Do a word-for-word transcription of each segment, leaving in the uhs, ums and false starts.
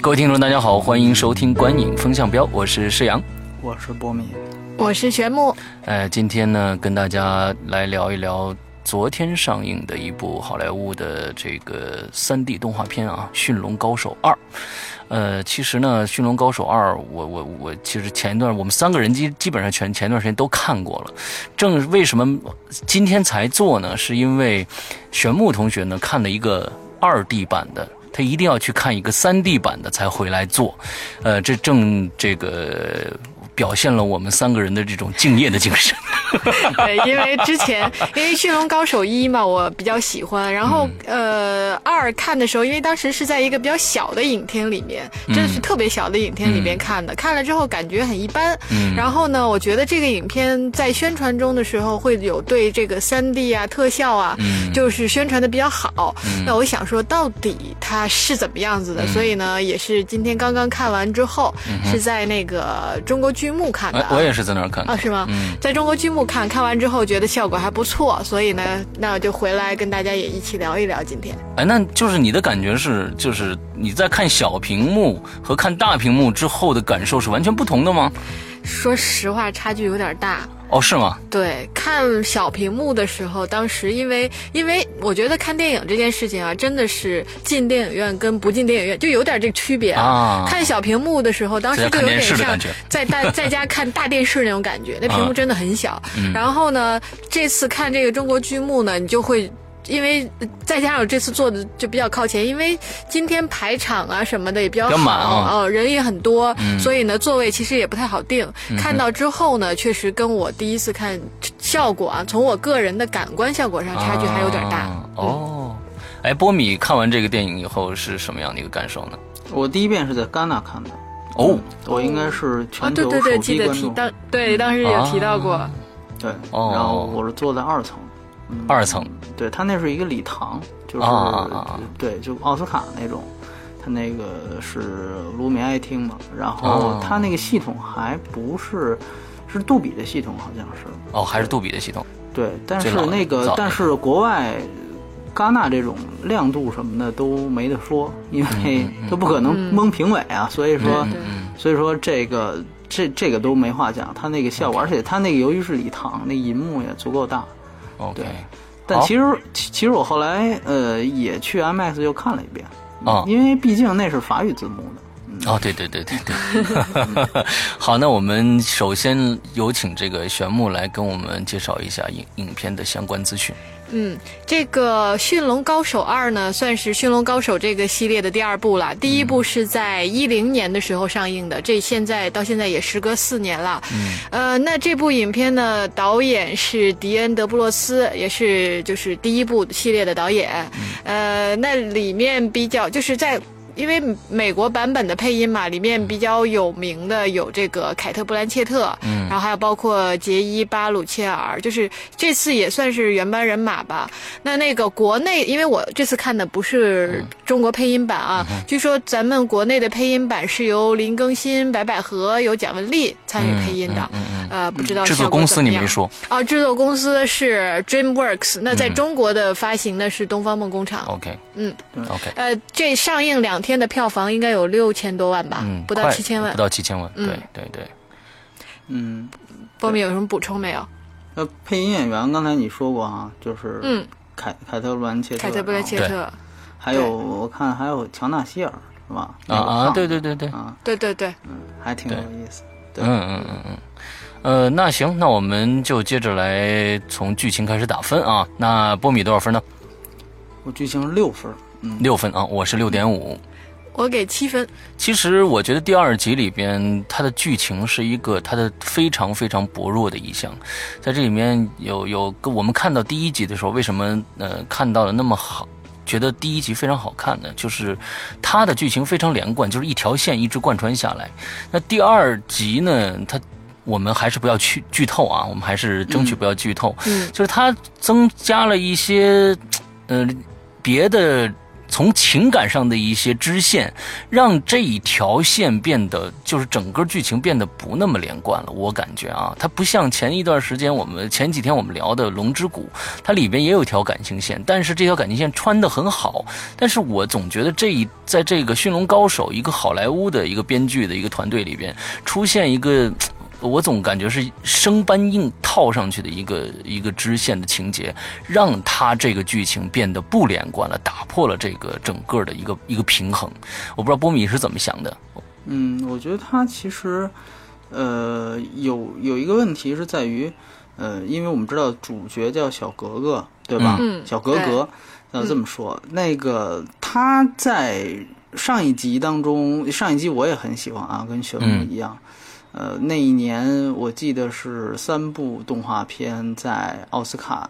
各位听众大家好，欢迎收听观影风向标，我是施阳，我是波米，我是玄牧。呃，今天呢跟大家来聊一聊昨天上映的一部好莱坞的这个 三 D 动画片啊，《驯龙高手二》。呃，其实呢，《驯龙高手二》我我我其实前一段我们三个人基基本上全前一段时间都看过了。正为什么今天才做呢？是因为玄牧同学呢看了一个二 D 版的。他一定要去看一个 三 D 版的才回来做，呃，这正这个表现了我们三个人的这种敬业的精神。对，因为之前因为《驯龙高手一》嘛，我比较喜欢，然后、嗯、呃二看的时候，因为当时是在一个比较小的影厅里面，真的是特别小的影厅里面看的，嗯、看了之后感觉很一般。嗯、然后呢，我觉得这个影片在宣传中的时候会有对这个 三 D 啊、特效啊，嗯、就是宣传的比较好。嗯、那我想说，到底它是怎么样子的、嗯、所以呢也是今天刚刚看完之后、嗯、是在那个中国剧目看的、啊、我也是在那儿看的、啊、是吗、嗯、在中国剧目看看完之后觉得效果还不错，所以呢那我就回来跟大家也一起聊一聊今天。哎，那就是你的感觉是就是你在看小屏幕和看大屏幕之后的感受是完全不同的吗？说实话差距有点大。哦，是吗？对，看小屏幕的时候，当时因为因为我觉得看电影这件事情啊，真的是进电影院跟不进电影院就有点这个区别啊。啊看小屏幕的时候，当时就有点像在大在家看大电视那种感觉，那屏幕真的很小。啊嗯、然后呢，这次看这个中国剧目呢，你就会。因为再加上我这次做的就比较靠前，因为今天排场啊什么的也比较好，比较满哦，哦人也很多、嗯，所以呢座位其实也不太好定、嗯。看到之后呢，确实跟我第一次看效果啊，从我个人的感官效果上差距还有点大。啊嗯、哦，哎，波米看完这个电影以后是什么样的一个感受呢？我第一遍是在戛纳看的。哦，我应该是全球首批观众。啊、对对对，记得提到，对当时有提到过。啊、对，然后我是坐在二层。嗯、二层，对，它那是一个礼堂，就是、啊、对，就奥斯卡那种，它那个是卢米埃厅嘛，然后它那个系统还不是，是杜比的系统好像是，哦，还是杜比的系统，对，但是那个，但是国外。戛纳这种亮度什么的都没得说，因为都不可能蒙评委啊，嗯、所以说、嗯，所以说这个这这个都没话讲，它那个效果， okay. 而且它那个由于是礼堂，那银幕也足够大。OK， 但其实其实我后来呃也去 IMAX 又看了一遍啊、哦，因为毕竟那是法语字幕的。嗯、哦，对对对对对。好，那我们首先有请这个玄牧来跟我们介绍一下影影片的相关资讯。嗯，这个《驯龙高手二》呢，算是《驯龙高手》这个系列的第二部了。第一部是在一零年的时候上映的，这现在到现在也时隔四年了。嗯，呃，那这部影片呢，导演是迪恩·德布洛斯，也是就是第一部系列的导演。呃，那里面比较就是在。因为美国版本的配音嘛，里面比较有名的有这个凯特·布兰切特，嗯，然后还有包括杰伊·巴鲁切尔，就是这次也算是原班人马吧。那那个国内，因为我这次看的不是中国配音版啊，嗯、据说咱们国内的配音版是由林更新、白百合、有蒋雯丽参与配音的，嗯嗯嗯、呃，不知道制作公司你没说啊？制作公司是 DreamWorks， 那在中国的发行呢是东方梦工厂。OK， 嗯 ，OK， 呃，这上映两天。天的票房应该有六千多万吧，嗯、不到七千万，不到七千万，对对对，嗯，波米有什么补充没有？呃，配音演员刚才你说过啊，就是嗯，凯凯特·布兰切特，凯特·布兰切特，还有我看还有乔纳希尔是吧？啊啊，对对对对，啊对对对，嗯，还挺有意思，对嗯嗯嗯嗯。呃，那行，那我们就接着来从剧情开始打分啊。那波米多少分呢？我剧情六分，嗯，六分啊，我是六点五。我给七分。其实我觉得第二集里边，它的剧情是一个它的非常非常薄弱的一项，在这里面有有我们看到第一集的时候，为什么呃看到了那么好，觉得第一集非常好看的，就是它的剧情非常连贯，就是一条线一直贯穿下来。那第二集呢，它我们还是不要去剧透啊，我们还是争取不要剧透。嗯嗯、就是它增加了一些呃别的。从情感上的一些支线，让这一条线变得就是整个剧情变得不那么连贯了。我感觉啊，它不像前一段时间我们前几天我们聊的《龙之谷》，它里边也有一条感情线，但是这条感情线穿得很好。但是我总觉得这一在这个《驯龙高手》一个好莱坞的一个编剧的一个团队里边，出现一个。我总感觉是生搬硬套上去的一个一个支线的情节，让他这个剧情变得不连贯了，打破了这个整个的一个一个平衡。我不知道波米是怎么想的。嗯，我觉得他其实呃有有一个问题是在于呃因为我们知道主角叫小格格，对吧？嗯，小格格要这么说、嗯、那个他在上一集当中，上一集我也很喜欢啊，跟雪龙一样、嗯呃，那一年我记得是三部动画片在奥斯卡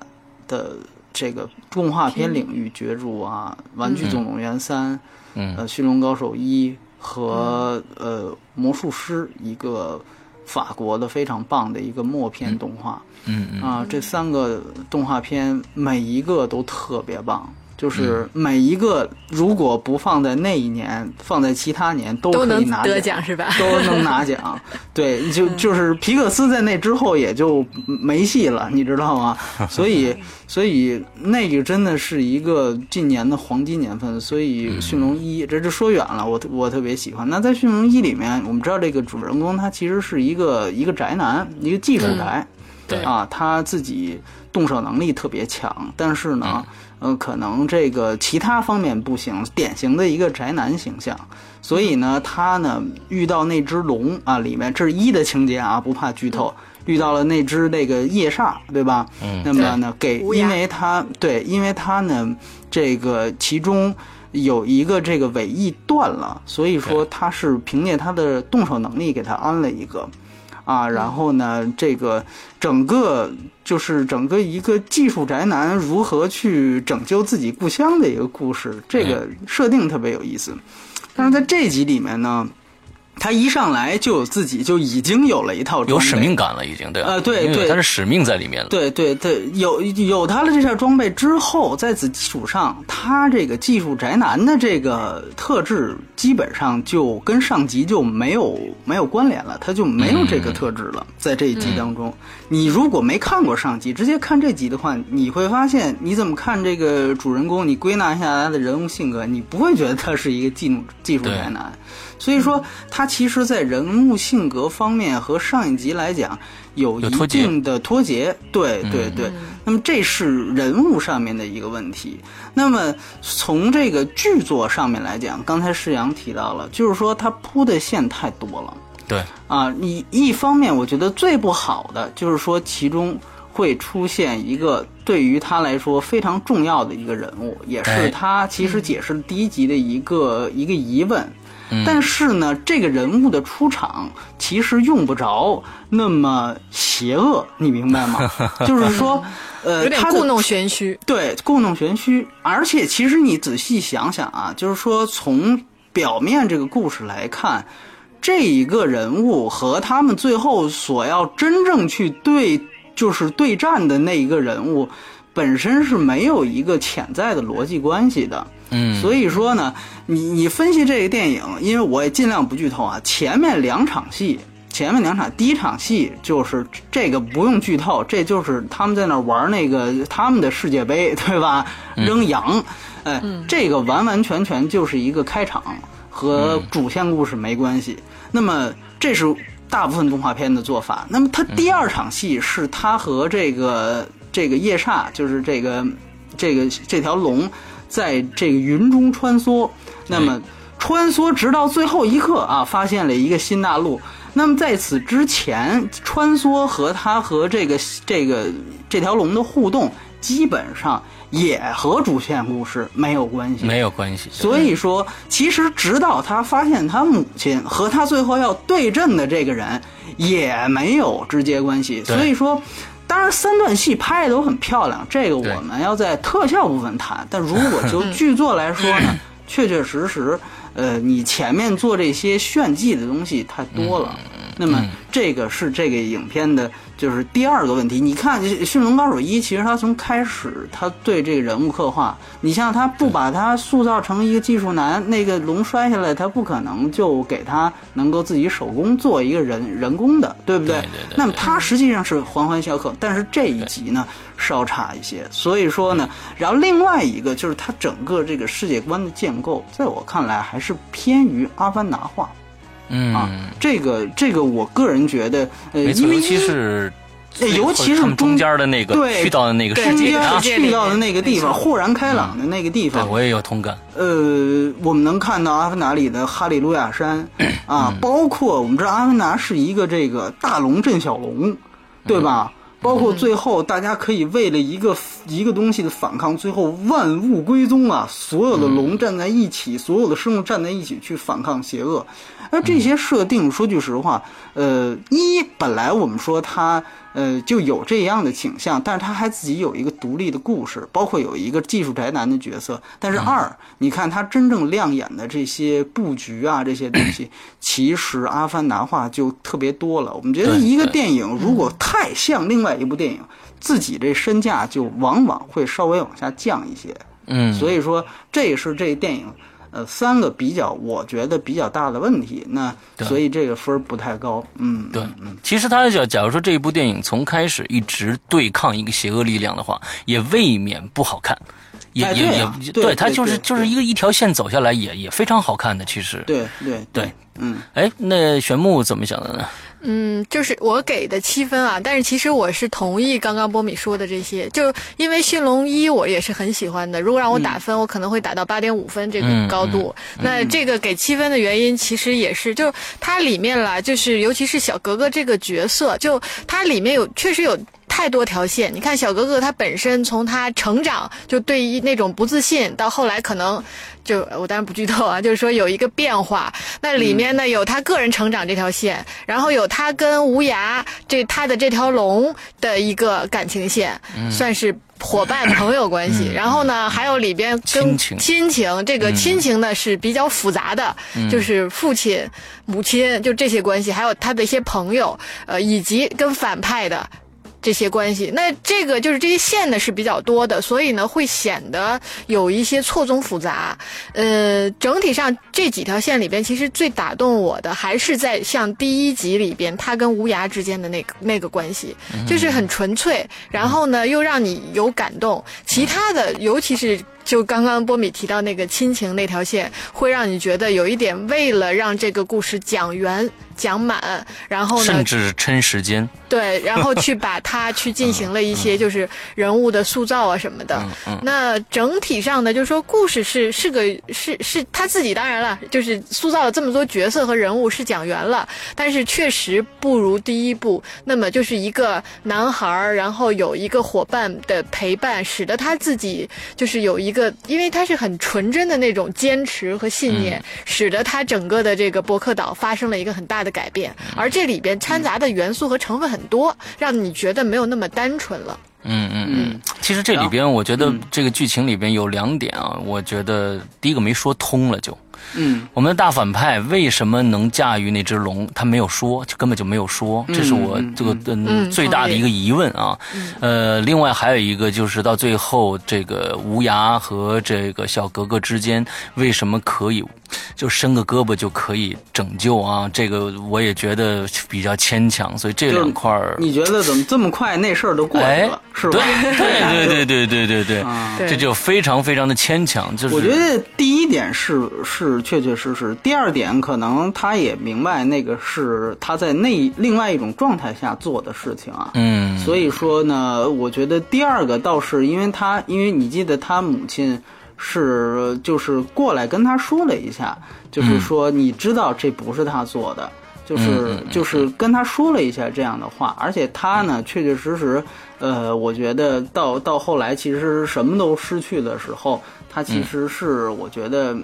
的这个动画片领域角逐啊，《玩具总动员三》嗯，呃，《驯龙高手一》和呃《魔术师》，一个法国的非常棒的一个默片动画，嗯嗯啊、呃，这三个动画片每一个都特别棒。就是每一个如果不放在那一年，放在其他年都可以拿奖，都能得奖是吧？都能拿奖。对，就就是皮克斯在那之后也就没戏了，你知道吗？所以所以那个真的是一个近年的黄金年份。所以驯龙一，这就说远了，我我特别喜欢。那在驯龙一里面，我们知道这个主人公他其实是一个一个宅男，一个技术宅。嗯对啊，他自己动手能力特别强，但是呢，嗯、呃，可能这个其他方面不行，典型的一个宅男形象。所以呢，他呢遇到那只龙啊，里面这是一的情节啊，不怕剧透。嗯、遇到了那只那个夜煞，对吧？嗯。那么呢，给因为他对，因为他呢，这个其中有一个这个尾翼断了，所以说他是凭借他的动手能力给他安了一个。啊，然后呢，这个整个就是整个一个技术宅男如何去拯救自己故乡的一个故事，这个设定特别有意思。但是在这集里面呢，他一上来就有自己就已经有了一套装备，有使命感了，已经对啊、呃，对对，他是使命在里面了。对对对，有有他的这套装备之后，在此基础上，他这个技术宅男的这个特质基本上就跟上集就没有没有关联了，他就没有这个特质了。嗯、在这一集当中、嗯，你如果没看过上集，直接看这集的话，你会发现你怎么看这个主人公，你归纳下来的人物性格，你不会觉得他是一个技技术宅男。所以说，他其实在人物性格方面和上一集来讲有一定的脱节。对对对、嗯，那么这是人物上面的一个问题。那么从这个剧作上面来讲，刚才世阳提到了，就是说他铺的线太多了。对啊，你一方面我觉得最不好的就是说其中会出现一个对于他来说非常重要的一个人物，也是他其实解释了第一集的一个、嗯、一个疑问。但是呢，这个人物的出场其实用不着那么邪恶，你明白吗？就是说，呃，有点故弄玄虚。对，故弄玄虚。而且，其实你仔细想想啊，就是说，从表面这个故事来看，这一个人物和他们最后所要真正去对，就是对战的那一个人物，本身是没有一个潜在的逻辑关系的。嗯，所以说呢，你你分析这个电影，因为我也尽量不剧透啊。前面两场戏，前面两场，第一场戏就是这个不用剧透，这就是他们在那玩那个他们的世界杯，对吧？扔羊，嗯、哎、嗯，这个完完全全就是一个开场，和主线故事没关系。嗯、那么这是大部分动画片的做法。那么他第二场戏是他和这个这个夜煞，就是这个这个这条龙。在这个云中穿梭，那么穿梭直到最后一刻啊，发现了一个新大陆。那么在此之前，穿梭和他和这个这个这条龙的互动，基本上也和主线故事没有关系，没有关系。所以说，其实直到他发现他母亲和他最后要对阵的这个人也没有直接关系。所以说，当然三段戏拍的都很漂亮，这个我们要在特效部分谈，但如果就剧作来说呢，确确实实呃你前面做这些炫技的东西太多了，嗯、那么这个是这个影片的就是第二个问题。你看《驯龙高手一》，其实他从开始他对这个人物刻画，你像他不把他塑造成一个技术男，那个龙摔下来他不可能就给他能够自己手工做一个人人工的，对不 对, 对, 对, 对, 对，那么他实际上是环环相扣，但是这一集呢稍差一些。所以说呢，然后另外一个就是他整个这个世界观的建构在我看来还是偏于阿凡达化。嗯、啊，这个这个，我个人觉得，呃，因为尤其是，尤其是中间的那个，对，去到的那个世界，去到的那个地方，豁然开朗的那个地方，嗯、对，我也有同感。呃，我们能看到《阿凡达》里的哈利路亚山啊、嗯，包括我们知道《阿凡达》是一个这个大龙镇小龙，对吧？嗯，包括最后大家可以为了一个一个东西的反抗，最后万物归宗啊，所有的龙站在一起，所有的生物站在一起去反抗邪恶。而这些设定说句实话，呃一本来我们说它呃就有这样的倾向，但是它还自己有一个独立的故事，包括有一个技术宅男的角色。但是二，你看它真正亮眼的这些布局啊，这些东西其实阿凡达化就特别多了。我们觉得一个电影如果太像另外一部电影，自己这身价就往往会稍微往下降一些。嗯，所以说这也是这电影呃三个比较我觉得比较大的问题，那所以这个分不太高。嗯，对，嗯，其实他假如说这一部电影从开始一直对抗一个邪恶力量的话，也未免不好看。也、哎、也也 对,、啊、对, 对，他就是就是一个一条线走下来也也非常好看的，其实。对对对，嗯，哎，那玄牧怎么想的呢？嗯，就是我给的七分啊，但是其实我是同意刚刚波米说的这些，就因为《驯龙一》我也是很喜欢的，如果让我打分，嗯、我可能会打到 八点五 分这个高度。嗯嗯、那这个给七分的原因其实也是，就它里面啦，就是尤其是小格格这个角色，就它里面有确实有太多条线。你看小格格他本身从他成长就对于那种不自信，到后来可能就我当然不剧透啊，就是说有一个变化。那里面呢有他个人成长这条线，然后有他跟无涯这他的这条龙的一个感情线，嗯、算是伙伴朋友关系，嗯、然后呢还有里边跟亲 情, 亲情这个亲情呢，嗯、是比较复杂的，嗯、就是父亲母亲就这些关系，还有他的一些朋友，呃以及跟反派的这些关系。那这个就是这些线呢是比较多的，所以呢会显得有一些错综复杂。呃，整体上这几条线里边，其实最打动我的还是在像第一集里边他跟无涯之间的那个那个关系，就是很纯粹，然后呢又让你有感动。其他的尤其是就刚刚波米提到那个亲情那条线，会让你觉得有一点为了让这个故事讲圆讲满，然后呢甚至撑时间，对，然后去把它去进行了一些就是人物的塑造啊什么的。嗯嗯、那整体上呢就是说故事是是个是是他自己，当然了就是塑造了这么多角色和人物是讲圆了，但是确实不如第一部。那么就是一个男孩，然后有一个伙伴的陪伴，使得他自己就是有一个，因为他是很纯真的那种坚持和信念，嗯、使得他整个的这个伯克岛发生了一个很大的改变，而这里边掺杂的元素和成分很多，让你觉得没有那么单纯了。嗯嗯嗯，其实这里边我觉得这个剧情里边有两点啊，嗯、我觉得第一个没说通了就。嗯，我们的大反派为什么能驾驭那只龙？他没有说，就根本就没有说，这是我这个嗯、呃、最大的一个疑问啊。嗯嗯、呃，另外还有一个就是到最后，这个无涯和这个小格格之间为什么可以就伸个胳膊就可以拯救啊？这个我也觉得比较牵强，所以这两块儿，你觉得怎么这么快那事儿都过来了，哎、是吧？对对对对对对对，啊、这就非常非常的牵强。就是我觉得第一点是是。是确确实实，第二点可能他也明白那个是他在那另外一种状态下做的事情啊。嗯，所以说呢，我觉得第二个倒是因为他，因为你记得他母亲是就是过来跟他说了一下，就是说你知道这不是他做的，就是就是跟他说了一下这样的话，而且他呢确确实实，呃，我觉得到到后来其实什么都失去的时候，他其实是我觉得。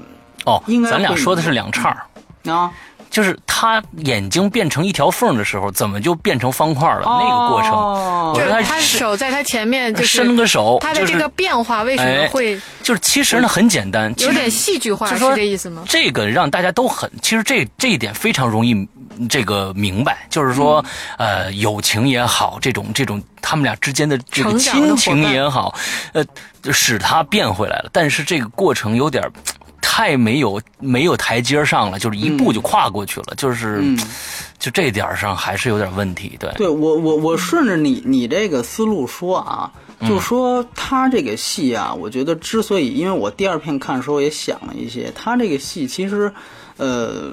哦，咱俩说的是两岔儿啊，就是他眼睛变成一条缝的时候怎么就变成方块了、哦、那个过程我觉得 他, 他手在他前面就是伸个手他的这个变化为什么会、哎、就是其实呢很简单有点戏剧化是这意思吗这个让大家都很其实这这一点非常容易这个明白就是说、嗯、呃友情也好这种这种他们俩之间的这个亲情也好呃使他变回来了但是这个过程有点太没有没有台阶上了就是一步就跨过去了、嗯、就是、嗯、就这点上还是有点问题对对我我我顺着你你这个思路说啊就说他这个戏啊我觉得之所以因为我第二遍看的时候也想了一些他这个戏其实呃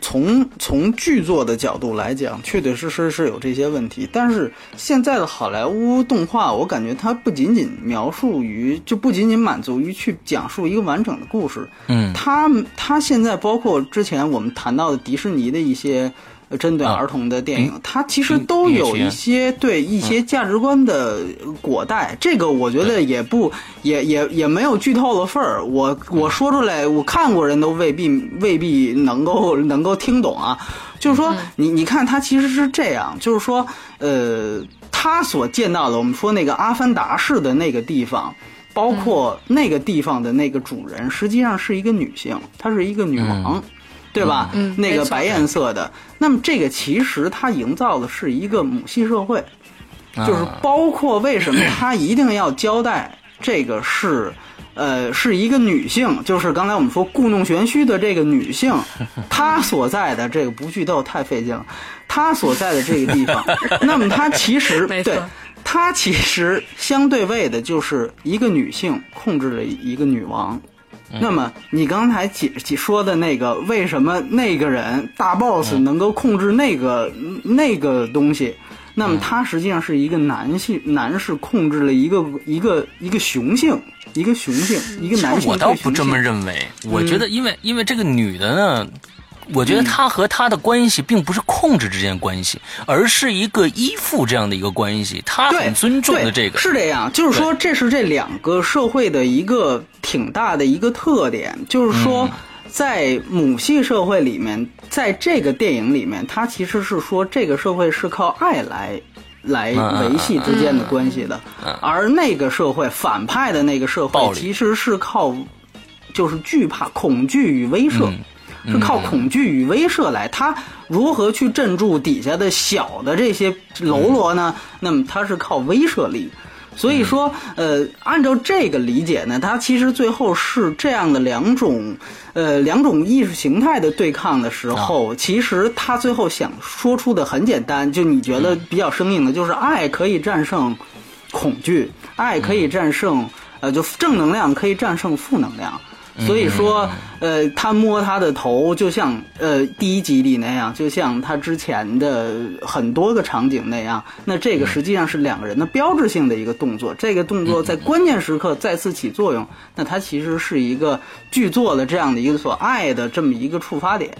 从从剧作的角度来讲确确实实是有这些问题但是现在的好莱坞动画我感觉它不仅仅描述于就不仅仅满足于去讲述一个完整的故事嗯，它它现在包括之前我们谈到的迪士尼的一些针对儿童的电影、啊、它其实都有一些、嗯、对一些价值观的裹带、嗯、这个我觉得也不也也也没有剧透的份儿我我说出来我看过人都未必未必能够能够听懂啊就是说、嗯、你你看它其实是这样就是说呃它所见到的我们说那个阿凡达式的那个地方包括那个地方的那个主人实际上是一个女性她是一个女王、嗯对吧、嗯、那个白颜色的、嗯、那么这个其实它营造的是一个母系社会、啊、就是包括为什么它一定要交代这个是呃是一个女性就是刚才我们说故弄玄虚的这个女性她所在的这个不剧透太费劲了她所在的这个地方那么她其实对她其实相对位的就是一个女性控制了一个女王那么你刚才解解说的那个为什么那个人大 boss 能够控制那个、嗯、那个东西那么他实际上是一个男性男士控制了一个一个一个雄性一个雄性一个男性我倒不这么认为我觉得因为、嗯、因为这个女的呢我觉得他和他的关系并不是控制之间的关系、嗯、而是一个依附这样的一个关系他很尊重的这个是这样就是说这是这两个社会的一个挺大的一个特点就是说在母系社会里面、嗯、在这个电影里面他其实是说这个社会是靠爱来来维系之间的关系的、嗯嗯、而那个社会反派的那个社会其实是靠就是惧怕恐惧与威慑、嗯是靠恐惧与威慑来，他如何去镇住底下的小的这些喽啰呢？那么他是靠威慑力。所以说，呃，按照这个理解呢，它其实最后是这样的两种，呃，两种意识形态的对抗的时候，其实他最后想说出的很简单，就你觉得比较生硬的，就是爱可以战胜恐惧，爱可以战胜，呃，就正能量可以战胜负能量。所以说，呃，他摸他的头，就像呃第一集里那样，就像他之前的很多个场景那样。那这个实际上是两个人的标志性的一个动作，这个动作在关键时刻再次起作用。那它其实是一个剧作的这样的一个所爱的这么一个触发点。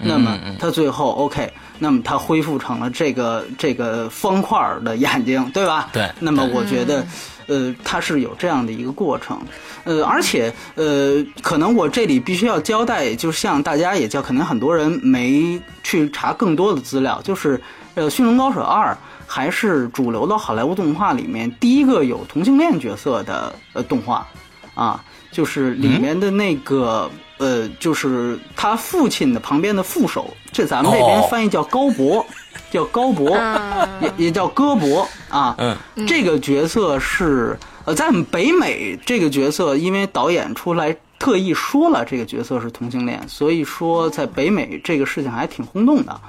那么他最后 OK， 那么他恢复成了这个这个方块的眼睛，对吧？对。那么我觉得。呃，它是有这样的一个过程，呃，而且呃，可能我这里必须要交代，就像大家也叫，可能很多人没去查更多的资料，就是呃，《驯龙高手二》还是主流的好莱坞动画里面第一个有同性恋角色的呃动画，啊，就是里面的那个、嗯、呃，就是他父亲的旁边的副手，这咱们这边翻译叫高博。哦叫高博、啊、也也叫戈博啊、嗯、这个角色是呃在北美这个角色因为导演出来特意说了这个角色是同性恋所以说在北美这个事情还挺轰动的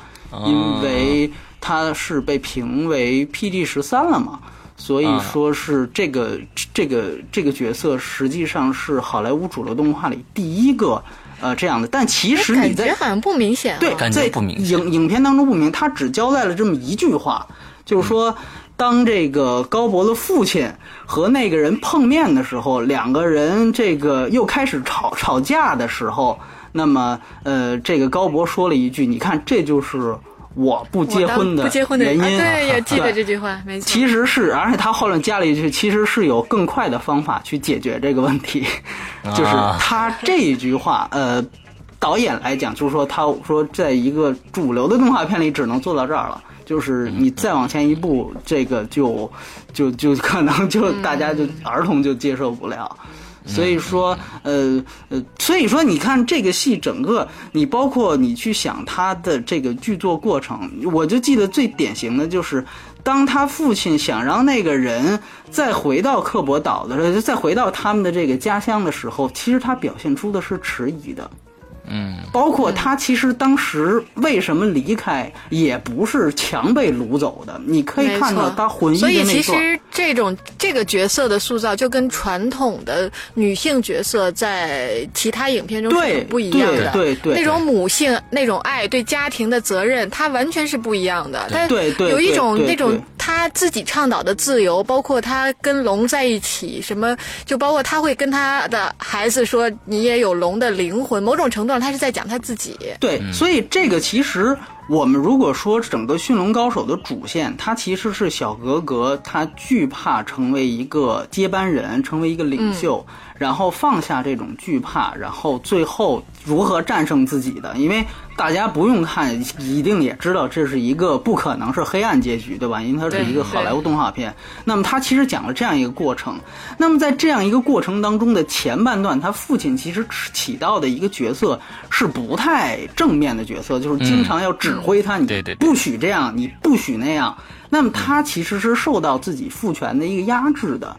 因为他是被评为 P G 十三 了嘛所以说是这个、啊、这个这个角色实际上是好莱坞主流动画里第一个呃，这样的，但其实你在感觉好像不明显、啊，对，感觉不明显。影影片当中不明，他只交代了这么一句话，就是说，嗯、当这个高博的父亲和那个人碰面的时候，两个人这个又开始吵吵架的时候，那么呃，这个高博说了一句：“你看，这就是。”我不结婚的不结婚的原因、啊、对也记得这句话没错其实是而且他后来加了一句其实是有更快的方法去解决这个问题、啊、就是他这一句话呃导演来讲，就是说他说在一个主流的动画片里只能做到这儿了，就是你再往前一步，这个就就就可能就大家就儿童就接受不了。所以说，呃呃，所以说，你看这个戏整个，你包括你去想他的这个剧作过程，我就记得最典型的就是，当他父亲想让那个人再回到克伯岛的时候，再回到他们的这个家乡的时候，其实他表现出的是迟疑的。嗯，包括他其实当时为什么离开，也不是强被掳走的，你可以看到他魂意的那段。所以其实这种这个角色的塑造，就跟传统的女性角色在其他影片中是很不一样的。对对 对, 对，那种母性、那种爱、对家庭的责任，它完全是不一样的。但有一种那种他自己倡导的自由，包括他跟龙在一起，什么就包括他会跟他的孩子说：“你也有龙的灵魂。”某种程度。他是在讲他自己，对，所以这个其实我们如果说整个《驯龙高手》的主线，它其实是小格格他惧怕成为一个接班人，成为一个领袖、嗯、然后放下这种惧怕，然后最后如何战胜自己的，因为大家不用看一定也知道这是一个不可能是黑暗结局，对吧？因为它是一个好莱坞动画片。那么它其实讲了这样一个过程，那么在这样一个过程当中的前半段，他父亲其实起到的一个角色是不太正面的角色，就是经常要指挥他、嗯、你不许这样，你不许那样，那么他其实是受到自己父权的一个压制的。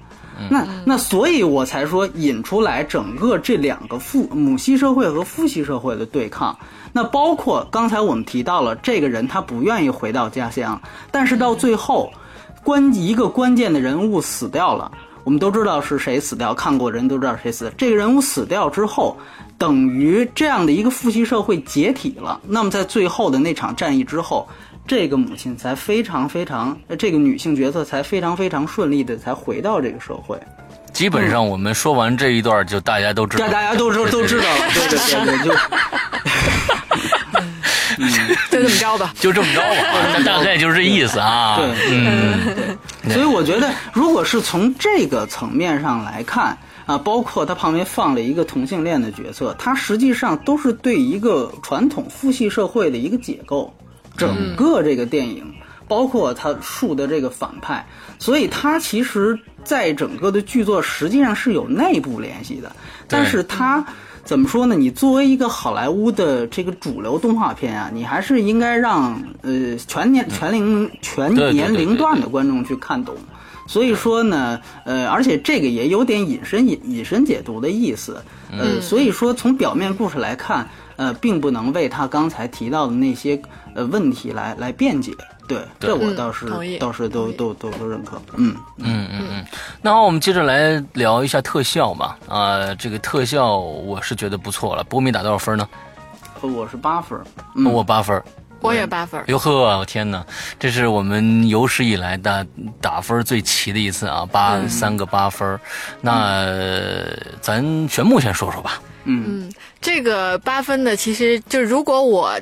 那那所以我才说引出来整个这两个父母系社会和父系社会的对抗。那包括刚才我们提到了这个人他不愿意回到家乡，但是到最后关一个关键的人物死掉了，我们都知道是谁死掉，看过人都知道谁死，这个人物死掉之后等于这样的一个父系社会解体了。那么在最后的那场战役之后，这个母亲才非常非常，这个女性角色才非常非常顺利的才回到这个社会。基本上我们说完这一段，就大家都知道，嗯、大家都知都知道了，对对对对，就，嗯，就这么着吧，就这么着吧，大概就是这意思啊。对，嗯，对。所以我觉得，如果是从这个层面上来看。啊，包括他旁边放了一个同性恋的角色，他实际上都是对一个传统父系社会的一个解构，整个这个电影包括他树的这个反派，所以他其实在整个的剧作实际上是有内部联系的。但是他怎么说呢，你作为一个好莱坞的这个主流动画片啊，你还是应该让呃全年全龄全年龄段的观众去看懂。所以说呢，呃，而且这个也有点引申引引申解读的意思，呃、嗯，所以说从表面故事来看，呃，并不能为他刚才提到的那些呃问题来来辩解。对，这我倒是、嗯、倒是都都都都认可。嗯嗯嗯嗯。那好，我们接着来聊一下特效吧。啊、呃，这个特效我是觉得不错了。波米打多少分呢？我是八分。嗯、我八分。我也八分。哟呵，天哪，这是我们有史以来打打分最齐的一次啊，八、嗯、三个八分。那、嗯、咱全部先说说吧。嗯，这个八分的其实就如果我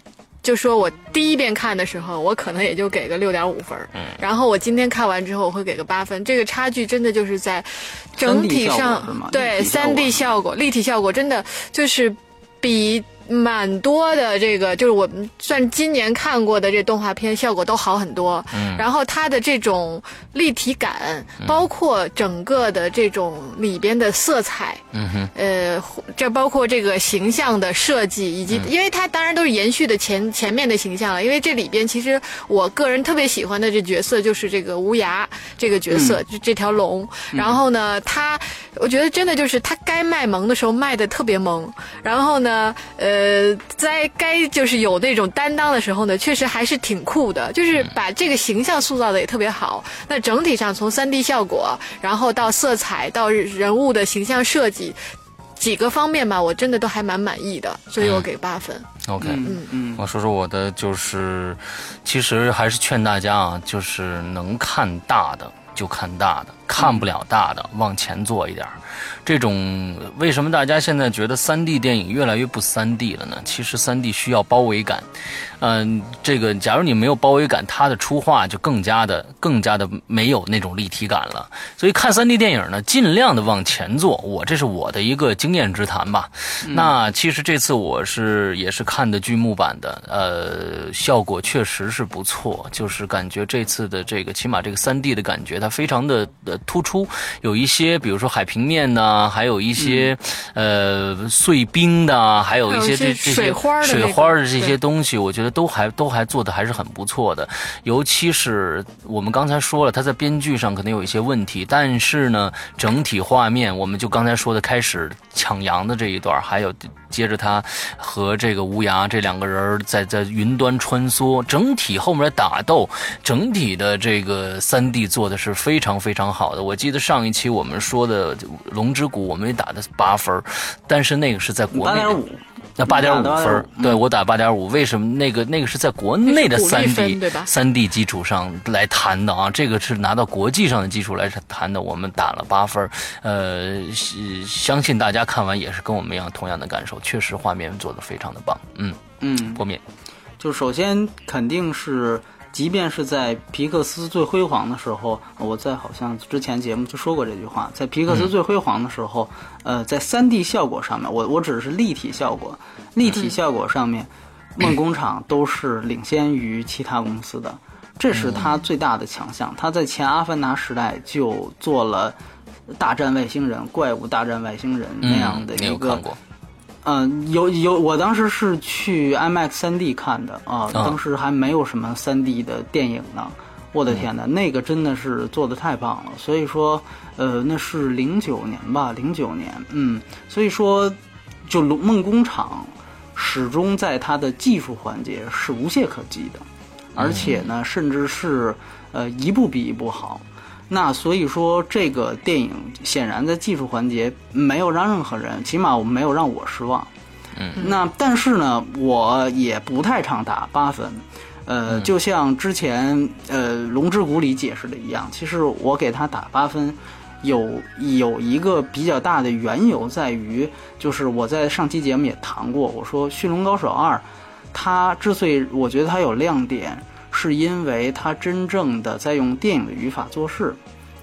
就说我第一遍看的时候，我可能也就给个 六点五 分、嗯、然后我今天看完之后我会给个八分，这个差距真的就是在整体上，对 三 D 效果、立体效果真的就是比蛮多的这个就是我们算今年看过的这动画片效果都好很多、嗯、然后它的这种立体感、嗯、包括整个的这种里边的色彩、嗯、哼呃，这包括这个形象的设计以及、嗯、因为它当然都是延续的前前面的形象了，因为这里边其实我个人特别喜欢的这角色就是这个无涯这个角色、嗯、就这条龙、嗯、然后呢它我觉得真的就是它该卖萌的时候卖的特别萌，然后呢呃呃，在该就是有那种担当的时候呢，确实还是挺酷的，就是把这个形象塑造的也特别好。那整体上从 三 D 效果，然后到色彩，到人物的形象设计，几个方面吧，我真的都还蛮满意的，所以我给八分。嗯、OK， 嗯嗯，我说说我的就是，其实还是劝大家啊，就是能看大的就看大的，看不了大的、嗯、往前做一点儿。这种为什么大家现在觉得 三 D 电影越来越不 三 D 了呢？其实 三 D 需要包围感，嗯、呃，这个假如你没有包围感，它的出画就更加的更加的没有那种立体感了。所以看 三 D 电影呢，尽量的往前坐，我这是我的一个经验之谈吧。嗯、那其实这次我是也是看的剧目版的，呃，效果确实是不错，就是感觉这次的这个起码这个 三 D 的感觉它非常的、呃、突出，有一些比如说海平面呢、啊。啊，还有一些、嗯、呃碎冰的、啊，还有一些这这些水花的水花的这些东西，我觉得都还都还做的还是很不错的。尤其是我们刚才说了，它在编剧上可能有一些问题，但是呢，整体画面，我们就刚才说的开始抢羊的这一段，还有接着他和这个无涯这两个人在在云端穿梭，整体后面的打斗，整体的这个 三 D 做的是非常非常好的。我记得上一期我们说的龙之谷我们也打的八分，但是那个是在国内那八点五分，对、嗯、我打八点五，为什么那个那个是在国内的三 D 三 D 基础上来谈的啊？这个是拿到国际上的基础来谈的，我们打了八分，呃，相信大家看完也是跟我们一样同样的感受，确实画面做得非常的棒，嗯嗯，国民，就首先肯定是。即便是在皮克斯最辉煌的时候，我在好像之前节目就说过这句话，在皮克斯最辉煌的时候、嗯、呃，在 三 D 效果上面，我我只是立体效果立体效果上面、嗯、梦工厂都是领先于其他公司的，这是他最大的强项。他在前阿凡达时代就做了大战外星人、怪物大战外星人那样的一个、嗯嗯、呃，有有，我当时是去 IMAX 三 D 看的啊、呃，当时还没有什么 三 D 的电影呢。我的天哪，那个真的是做得太棒了。所以说，呃，那是零九年吧，零九年，嗯，所以说，就梦工厂始终在它的技术环节是无懈可击的，而且呢，甚至是呃一步比一步好。那所以说这个电影显然在技术环节没有让任何人，起码我没有让我失望。嗯，那但是呢我也不太常打八分，呃、嗯、就像之前呃龙之谷里解释的一样，其实我给他打八分有有一个比较大的缘由在于，就是我在上期节目也谈过，我说驯龙高手二它之所以我觉得它有亮点，是因为他真正的在用电影的语法做事，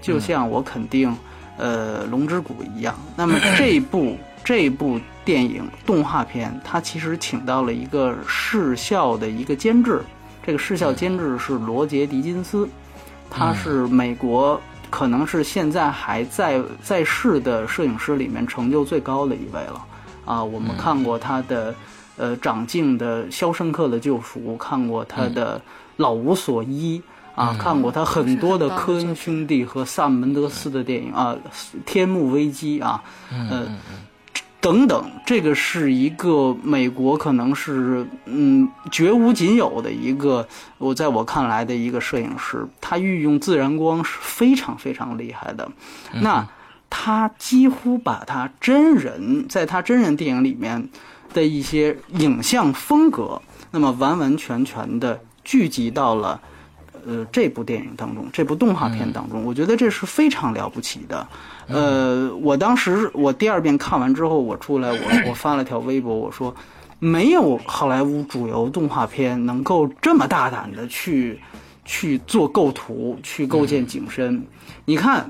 就像我肯定呃龙之谷一样。那么这部这部电影动画片，它其实请到了一个视效的一个监制，这个视效监制是罗杰·狄金斯，他是美国可能是现在还在在世的摄影师里面成就最高的一位了啊。我们看过他的呃长镜的《肖申克的救赎》，看过他的老无所依啊、嗯，看过他很多的科恩兄弟和萨门德斯的电影啊，天幕危机啊，呃、嗯、等等，这个是一个美国可能是嗯绝无仅有的一个，我在我看来的一个摄影师，他运用自然光是非常非常厉害的。嗯、那他几乎把他真人在他真人电影里面的一些影像风格，那么完完全全的聚集到了，呃，这部电影当中，这部动画片当中，我觉得这是非常了不起的。呃，我当时我第二遍看完之后，我出来我我发了条微博，我说，没有好莱坞主流动画片能够这么大胆的去去做构图，去构建景深。你看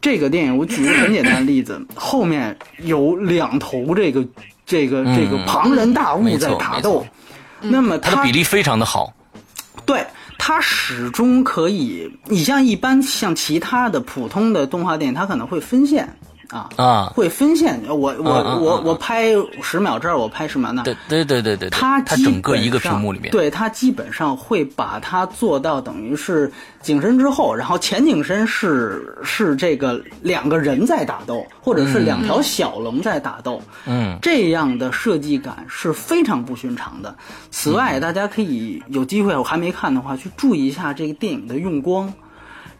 这个电影，我举一个很简单的例子，后面有两头这个这个这个庞然大物在打斗，那么它的比例非常的好。对，它始终可以，你像一般像其他的普通的动画电影，它可能会分线啊啊，会分线。我我、啊、我我拍十秒这儿，我拍十秒那。对对对对对，它它整个一个屏幕里面，对它基本上会把它做到等于是景深之后，然后前景深是是这个两个人在打斗，或者是两条小龙在打斗。嗯，这样的设计感是非常不寻常的。此外，嗯、大家可以有机会，我还没看的话，去注意一下这个电影的用光。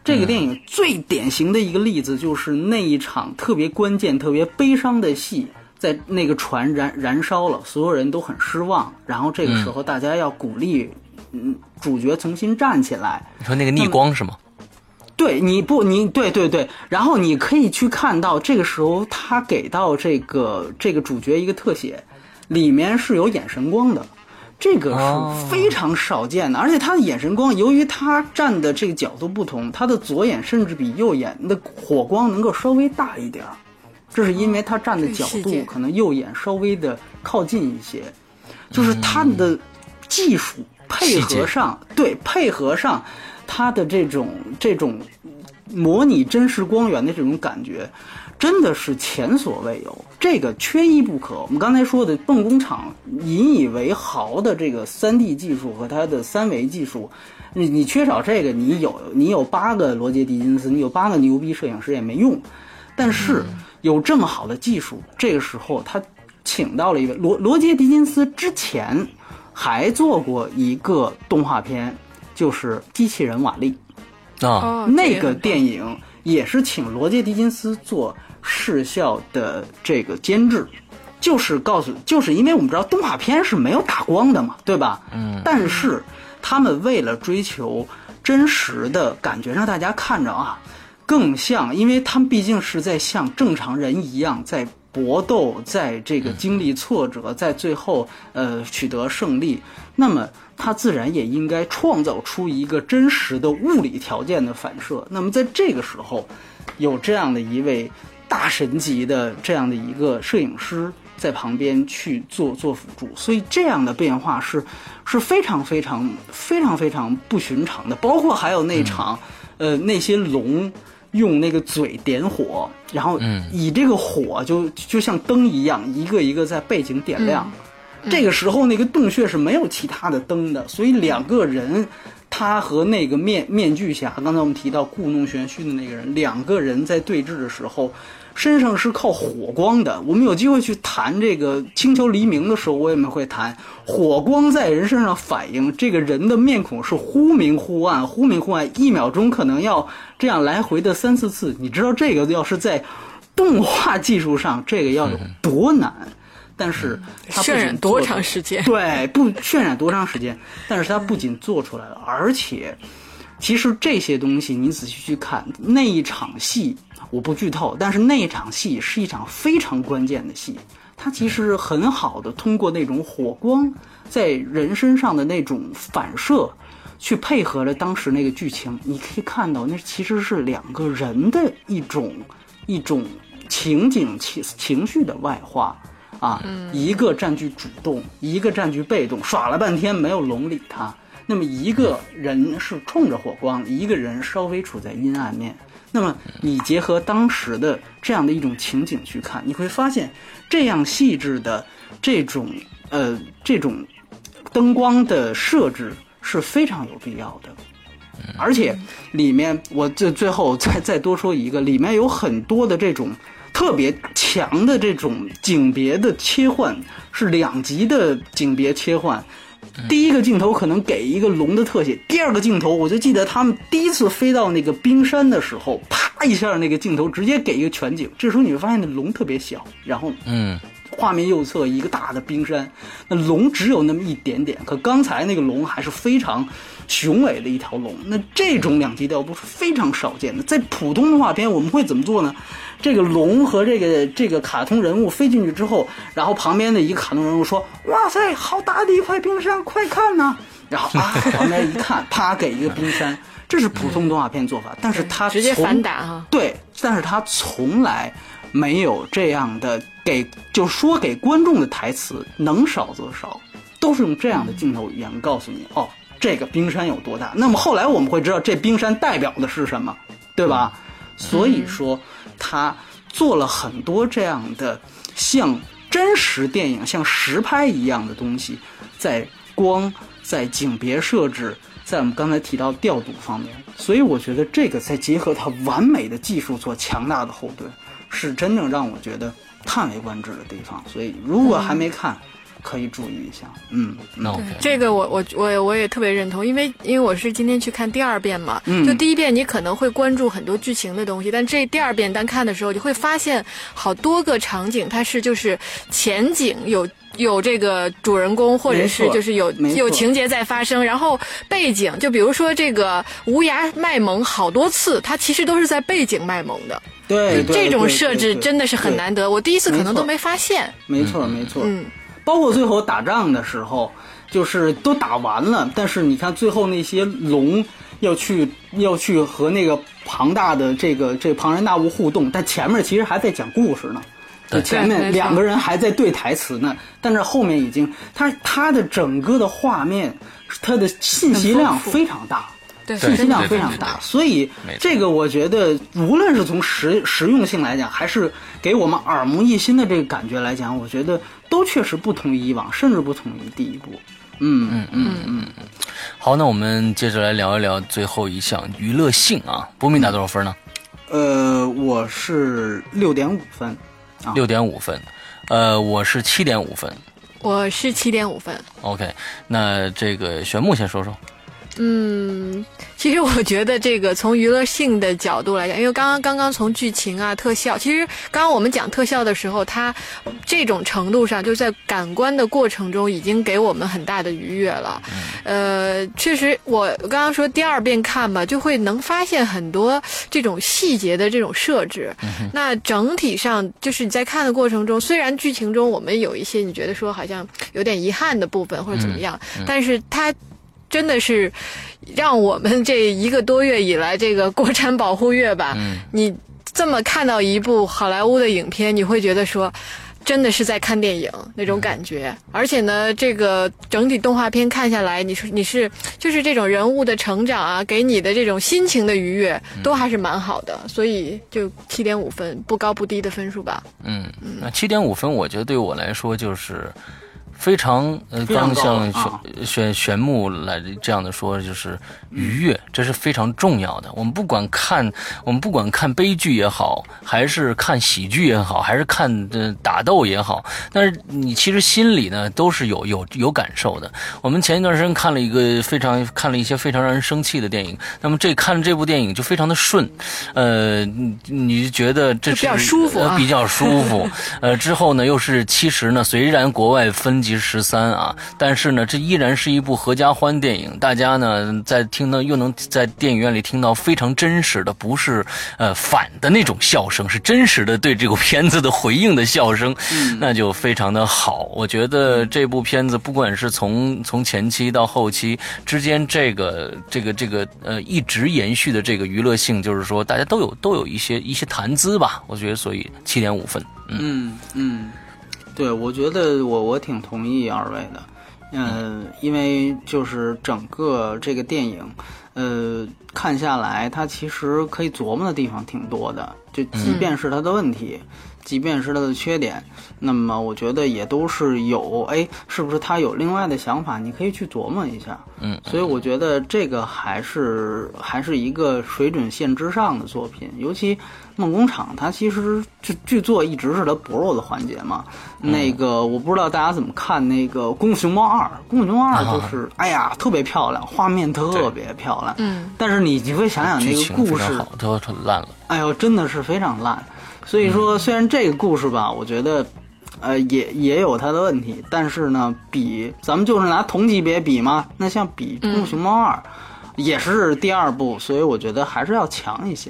这个电影最典型的一个例子就是那一场特别关键、特别悲伤的戏，在那个船燃燃烧了，所有人都很失望。然后这个时候，大家要鼓励，嗯，主角重新站起来。你说那个逆光是吗？对，你不，你对对对，然后你可以去看到，这个时候他给到这个这个主角一个特写，里面是有眼神光的，这个是非常少见的，而且他的眼神光，由于他站的这个角度不同，他的左眼甚至比右眼的火光能够稍微大一点，这是因为他站的角度可能右眼稍微的靠近一些，就是他的技术配合上，对，配合上。它的这种这种模拟真实光源的这种感觉真的是前所未有，这个缺一不可。我们刚才说的梦工厂引以为豪的这个 三 D 技术和它的三维技术，你你缺少这个，你有你有八个罗杰·狄金斯，你有八个牛逼摄影师也没用。但是有这么好的技术，这个时候他请到了一位罗罗杰·狄金斯，之前还做过一个动画片，就是机器人瓦力啊，那个电影也是请罗杰·狄金斯做视效的这个监制，就是告诉，就是因为我们知道动画片是没有打光的嘛，对吧？嗯，但是他们为了追求真实的感觉，让大家看着啊，更像，因为他们毕竟是在像正常人一样在搏斗，在这个经历挫折，在最后呃取得胜利，那么它自然也应该创造出一个真实的物理条件的反射。那么在这个时候，有这样的一位大神级的这样的一个摄影师在旁边去做做辅助，所以这样的变化是是非常非常非常非常不寻常的。包括还有那场、嗯、呃那些龙。用那个嘴点火，然后以这个火就、嗯、就像灯一样，一个一个在背景点亮、嗯嗯、这个时候那个洞穴是没有其他的灯的，所以两个人，他和那个面面具侠，刚才我们提到故弄玄虚的那个人，两个人在对峙的时候身上是靠火光的。我们有机会去谈这个星球黎明的时候，我也们会谈火光在人身上反映，这个人的面孔是忽明忽暗，忽明忽暗，一秒钟可能要这样来回的三四次。你知道这个要是在动画技术上，这个要有多难？嗯、但是它渲染多长时间？对，不渲染多长时间？但是它不仅做出来了，而且其实这些东西你仔细去看那一场戏。我不剧透，但是那一场戏是一场非常关键的戏，它其实很好的通过那种火光在人身上的那种反射去配合了当时那个剧情，你可以看到那其实是两个人的一种一种情景情情绪的外化啊，一个占据主动，一个占据被动，耍了半天没有龙理他，那么一个人是冲着火光，一个人稍微处在阴暗面，那么你结合当时的这样的一种情景去看，你会发现这样细致的这种呃这种灯光的设置是非常有必要的。而且里面我最最后再再多说一个，里面有很多的这种特别强的这种景别的切换，是两级的景别切换。第一个镜头可能给一个龙的特写，第二个镜头我就记得他们第一次飞到那个冰山的时候，啪一下那个镜头直接给一个全景，这时候你会发现那龙特别小，然后嗯，画面右侧一个大的冰山，那龙只有那么一点点，可刚才那个龙还是非常雄伟的一条龙。那这种两极调度是非常少见的，在普通动画片我们会怎么做呢？这个龙和这个这个卡通人物飞进去之后，然后旁边的一个卡通人物说：“哇塞，好大的一块冰山，快看呐、啊！”然后啊，旁边一看，啪给一个冰山，这是普通动画片做法，但是他直接反打哈。对，但是他从来没有这样的给，就说给观众的台词能少则少，都是用这样的镜头语言告诉你哦，这个冰山有多大。那么后来我们会知道这冰山代表的是什么，对吧？所以说。他做了很多这样的像真实电影像实拍一样的东西，在光在景别设置，在我们刚才提到调度方面，所以我觉得这个再结合他完美的技术做强大的后盾，是真正让我觉得叹为观止的地方。所以如果还没看，可以注意一下。嗯，那 OK， 这个我我我我也特别认同，因为因为我是今天去看第二遍嘛，嗯，就第一遍你可能会关注很多剧情的东西，但这第二遍单看的时候，你会发现好多个场景它是就是前景有。有这个主人公，或者是就是有有情节在发生，然后背景就比如说这个无涯卖萌好多次，它其实都是在背景卖萌的。对，这种设置真的是很难得，我第一次可能都没发现。没错，没错。嗯，包括最后打仗的时候，就是都打完了，但是你看最后那些龙要去要去和那个庞大的这个这庞然大物互动，但前面其实还在讲故事呢。前面两个人还在对台词呢，但是后面已经他他的整个的画面，他的信息量非常大，对，信息量非常大，所以这个我觉得无论是从实实用性来讲，还是给我们耳目一新的这个感觉来讲，我觉得都确实不同于以往，甚至不同于第一部。嗯嗯嗯嗯，好，那我们接着来聊一聊最后一项娱乐性啊，博明打多少分呢？呃，我是六点五分。六点五分，呃，我是七点五分，我是七点五分。OK， 那这个玄牧先说说。嗯，其实我觉得这个从娱乐性的角度来讲，因为刚刚刚刚从剧情啊、特效，其实刚刚我们讲特效的时候，它这种程度上就在感官的过程中已经给我们很大的愉悦了。呃，确实我刚刚说第二遍看吧，就会能发现很多这种细节的这种设置。那整体上就是你在看的过程中，虽然剧情中我们有一些你觉得说好像有点遗憾的部分或者怎么样，嗯嗯、但是它真的是让我们这一个多月以来这个国产保护月吧、嗯、你这么看到一部好莱坞的影片，你会觉得说真的是在看电影那种感觉，而且呢这个整体动画片看下来，你是你是就是这种人物的成长啊，给你的这种心情的愉悦都还是蛮好的，所以就 七点五 分，不高不低的分数吧。嗯，那 七点五 分我觉得对我来说就是非常呃，刚像玄玄牧来这样的说，就是愉悦，这是非常重要的。我们不管看，我们不管看悲剧也好，还是看喜剧也好，还是看、呃、打斗也好，但是你其实心里呢都是有有有感受的。我们前一段时间看了一个非常看了一些非常让人生气的电影，那么这看这部电影就非常的顺，呃，你觉得这是比较舒服、啊呃，比较舒服。呃，之后呢又是其实呢，虽然国外分级。十三啊，但是呢，这依然是一部合家欢电影。大家呢，在听到又能在电影院里听到非常真实的，不是呃反的那种笑声，是真实的对这个片子的回应的笑声，嗯、那就非常的好。我觉得这部片子不管是从从前期到后期之间，这个这个这个呃一直延续的这个娱乐性，就是说大家都有都有一些一些谈资吧。我觉得，所以七点五分。嗯嗯。嗯，对，我觉得我我挺同意二位的，嗯、呃，因为就是整个这个电影，呃，看下来，它其实可以琢磨的地方挺多的，就即便是它的问题，嗯、即便是它的缺点，那么我觉得也都是有，哎，是不是它有另外的想法？你可以去琢磨一下，嗯，所以我觉得这个还是还是一个水准线之上的作品，尤其。梦工厂它其实剧剧作一直是它薄弱的环节嘛、嗯、那个我不知道大家怎么看那个功夫熊猫二，功夫熊猫二就是、啊、哎呀特别漂亮，画面特别漂亮，嗯，但是你你会想想那个故事都很烂了，哎呦真的是非常烂，所以说虽然这个故事吧我觉得呃也也有它的问题，但是呢比咱们就是拿同级别比嘛，那像比功夫熊猫二、嗯、也是第二部，所以我觉得还是要强一些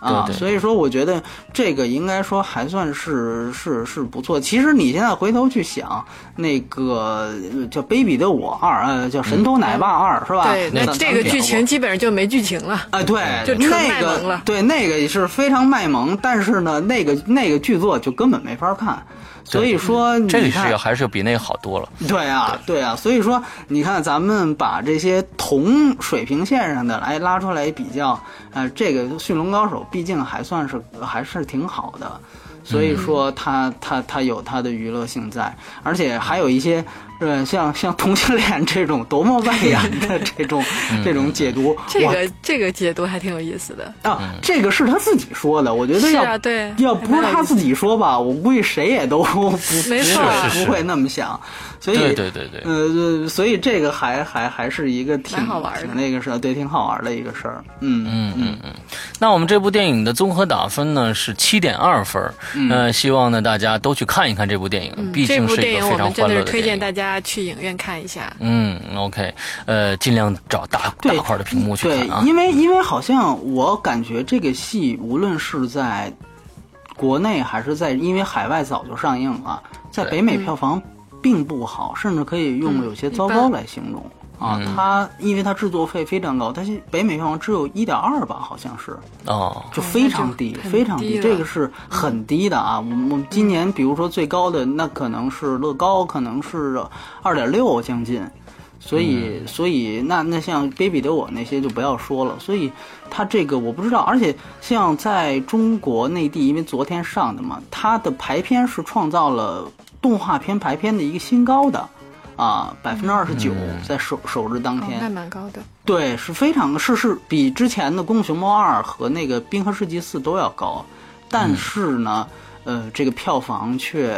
啊，所以说我觉得这个应该说还算是是是不错。其实你现在回头去想，那个叫《卑鄙的我二》呃，叫《神偷奶爸二》是吧？对，那这个剧情基本上就没剧情了啊，对，就纯卖萌了。对，那个也是非常卖萌，但是呢，那个那个剧作就根本没法看。所以说你看，这里是还是比那个好多了。对啊，对啊。所以说，你看咱们把这些同水平线上的来拉出来比较，呃，这个《驯龙高手》毕竟还算是还是挺好的，所以说它它它有它的娱乐性在，而且还有一些呃像像同性恋这种多么外扬的这种这种解读，这个这个解读还挺有意思的啊。这个是他自己说的，我觉得要是、啊、对，要不是他自己说吧，我估计谁也都不没错、啊、不会那么想。所以对对对对，呃，所以这个还还还是一个挺好玩的那个事儿，对，挺好玩的一个事儿。嗯嗯嗯嗯。那我们这部电影的综合打分呢是七点二分，嗯、呃，希望呢大家都去看一看这部电影，嗯、毕竟是一个非常欢乐的电影。这部电影我们真的是推荐大家去影院看一下。嗯 ，OK， 呃，尽量找大大块的屏幕去看啊。对，因为因为好像我感觉这个戏无论是在国内还是在，因为海外早就上映了，在北美票房、嗯。并不好，甚至可以用有些糟糕来形容、嗯、啊、嗯！它因为它制作费非常高，但是北美票房只有 一点二 吧，好像是哦，就非常低，嗯、非常低，这个是很低的啊！我、嗯、我们今年比如说最高的那可能是乐高，可能是 二点六 将近，所以、嗯、所以那那像 Baby 的我那些就不要说了，所以它这个我不知道，而且像在中国内地，因为昨天上的嘛，它的排片是创造了。动画片排片的一个新高的，啊，百分之二十九，在首首日当天，那、哦、蛮高的。对，是非常是是比之前的《功夫熊猫二》和那个《冰河世纪四》都要高，但是呢，嗯、呃，这个票房却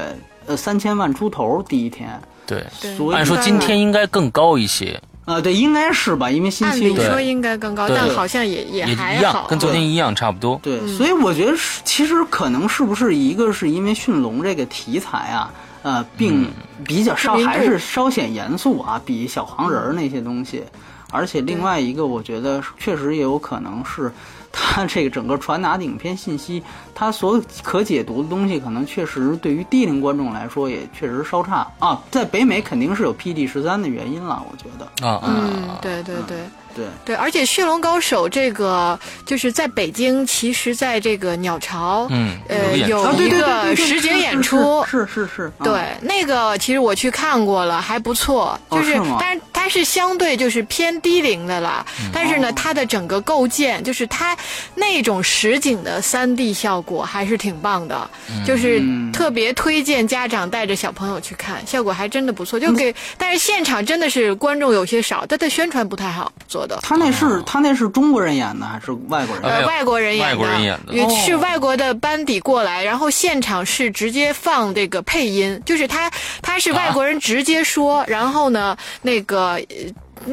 呃三千万出头第一天。对，所以按说今天应该更高一些。呃，对，应该是吧，因为星期一按理说应该更高，但好像也也还好，一样，跟昨天一样差不多。对，嗯、所以我觉得其实可能是不是一个是因为驯龙这个题材啊。呃，并比较稍、嗯、还是稍显严肃啊，比小黄人那些东西，而且另外一个我觉得确实也有可能是它这个整个传达的影片信息，它所可解读的东西可能确实对于低龄观众来说也确实稍差啊，在北美肯定是有 P D 十三 的原因了，我觉得啊，嗯，对对对。嗯对对，而且《驯龙高手》这个就是在北京，其实在这个鸟巢，嗯，呃，有一个实景演出，啊、是是 是, 是, 是, 是, 是、啊。对，那个其实我去看过了，还不错，就是，哦、是但是它是相对就是偏低龄的啦、嗯。但是呢，它的整个构建，就是它那种实景的 三 D 效果还是挺棒的、嗯，就是特别推荐家长带着小朋友去看，效果还真的不错。就给，嗯、但是现场真的是观众有些少，它的宣传不太好做。他那是、哦、他那是中国人演的还是外国人？呃，外国人演的，外国人演的，也是外国的班底过来，然后现场是直接放这个配音，就是他他是外国人直接说，啊、然后呢，那个。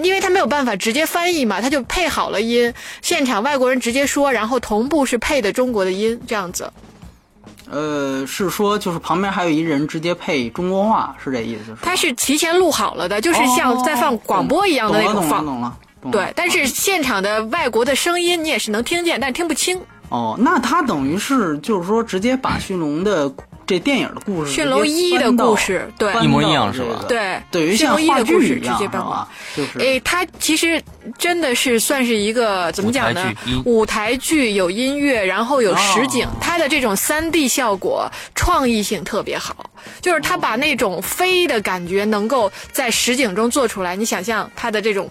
因为他没有办法直接翻译嘛，他就配好了音，现场外国人直接说，然后同步是配的中国的音，这样子。呃，是说就是旁边还有一人直接配中国话，是这意思？他是提前录好了的，就是像在放广播一样的那种放。哦，懂了，懂了，懂了。对，但是现场的外国的声音你也是能听见，但听不清。哦，那他等于是就是说直接把驯龙的这电影的故事，驯龙一的故事，对，一模一样是吧？对，等于像话剧一样，是吧？就是，哎，他其实真的是算是一个怎么讲呢？舞台剧有音乐，然后有实景，他、哦、的这种 三 D 效果创意性特别好，就是他把那种飞的感觉能够在实景中做出来。你想象他的这种。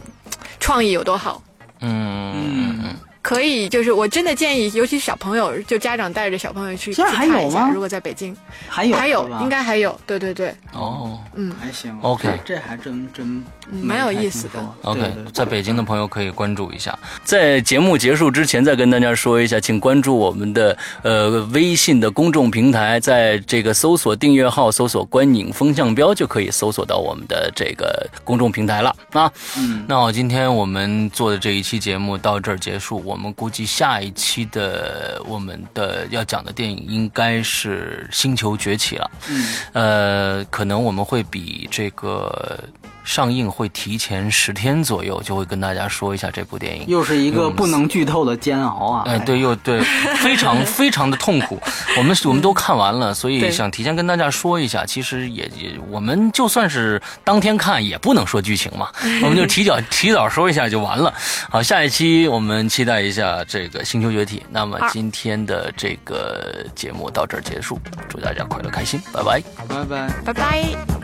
创意有多好？嗯，可以，就是我真的建议，尤其小朋友，就家长带着小朋友去去看一下。如果在北京，还有还有，应该还有，对对对。哦，嗯，还行。OK， 这还真真蛮有意思的。OK， 对对对，在北京的朋友可以关注一下。在节目结束之前，再跟大家说一下，请关注我们的呃微信的公众平台，在这个搜索订阅号搜索"观影风向标"就可以搜索到我们的这个公众平台了啊。嗯，那我今天我们做的这一期节目到这儿结束。我们估计下一期的我们的要讲的电影应该是《星球崛起》了，嗯，呃，可能我们会比这个上映会提前十天左右，就会跟大家说一下这部电影。又是一个不能剧透的煎熬啊！哎，对，又对，非常非常的痛苦。我们我们都看完了，所以想提前跟大家说一下。其实也也，我们就算是当天看，也不能说剧情嘛，我们就提早提早说一下就完了。好，下一期我们期待一下这个《星球崛起》。那么今天的这个节目到这儿结束，祝大家快乐开心，拜拜，拜拜，拜拜。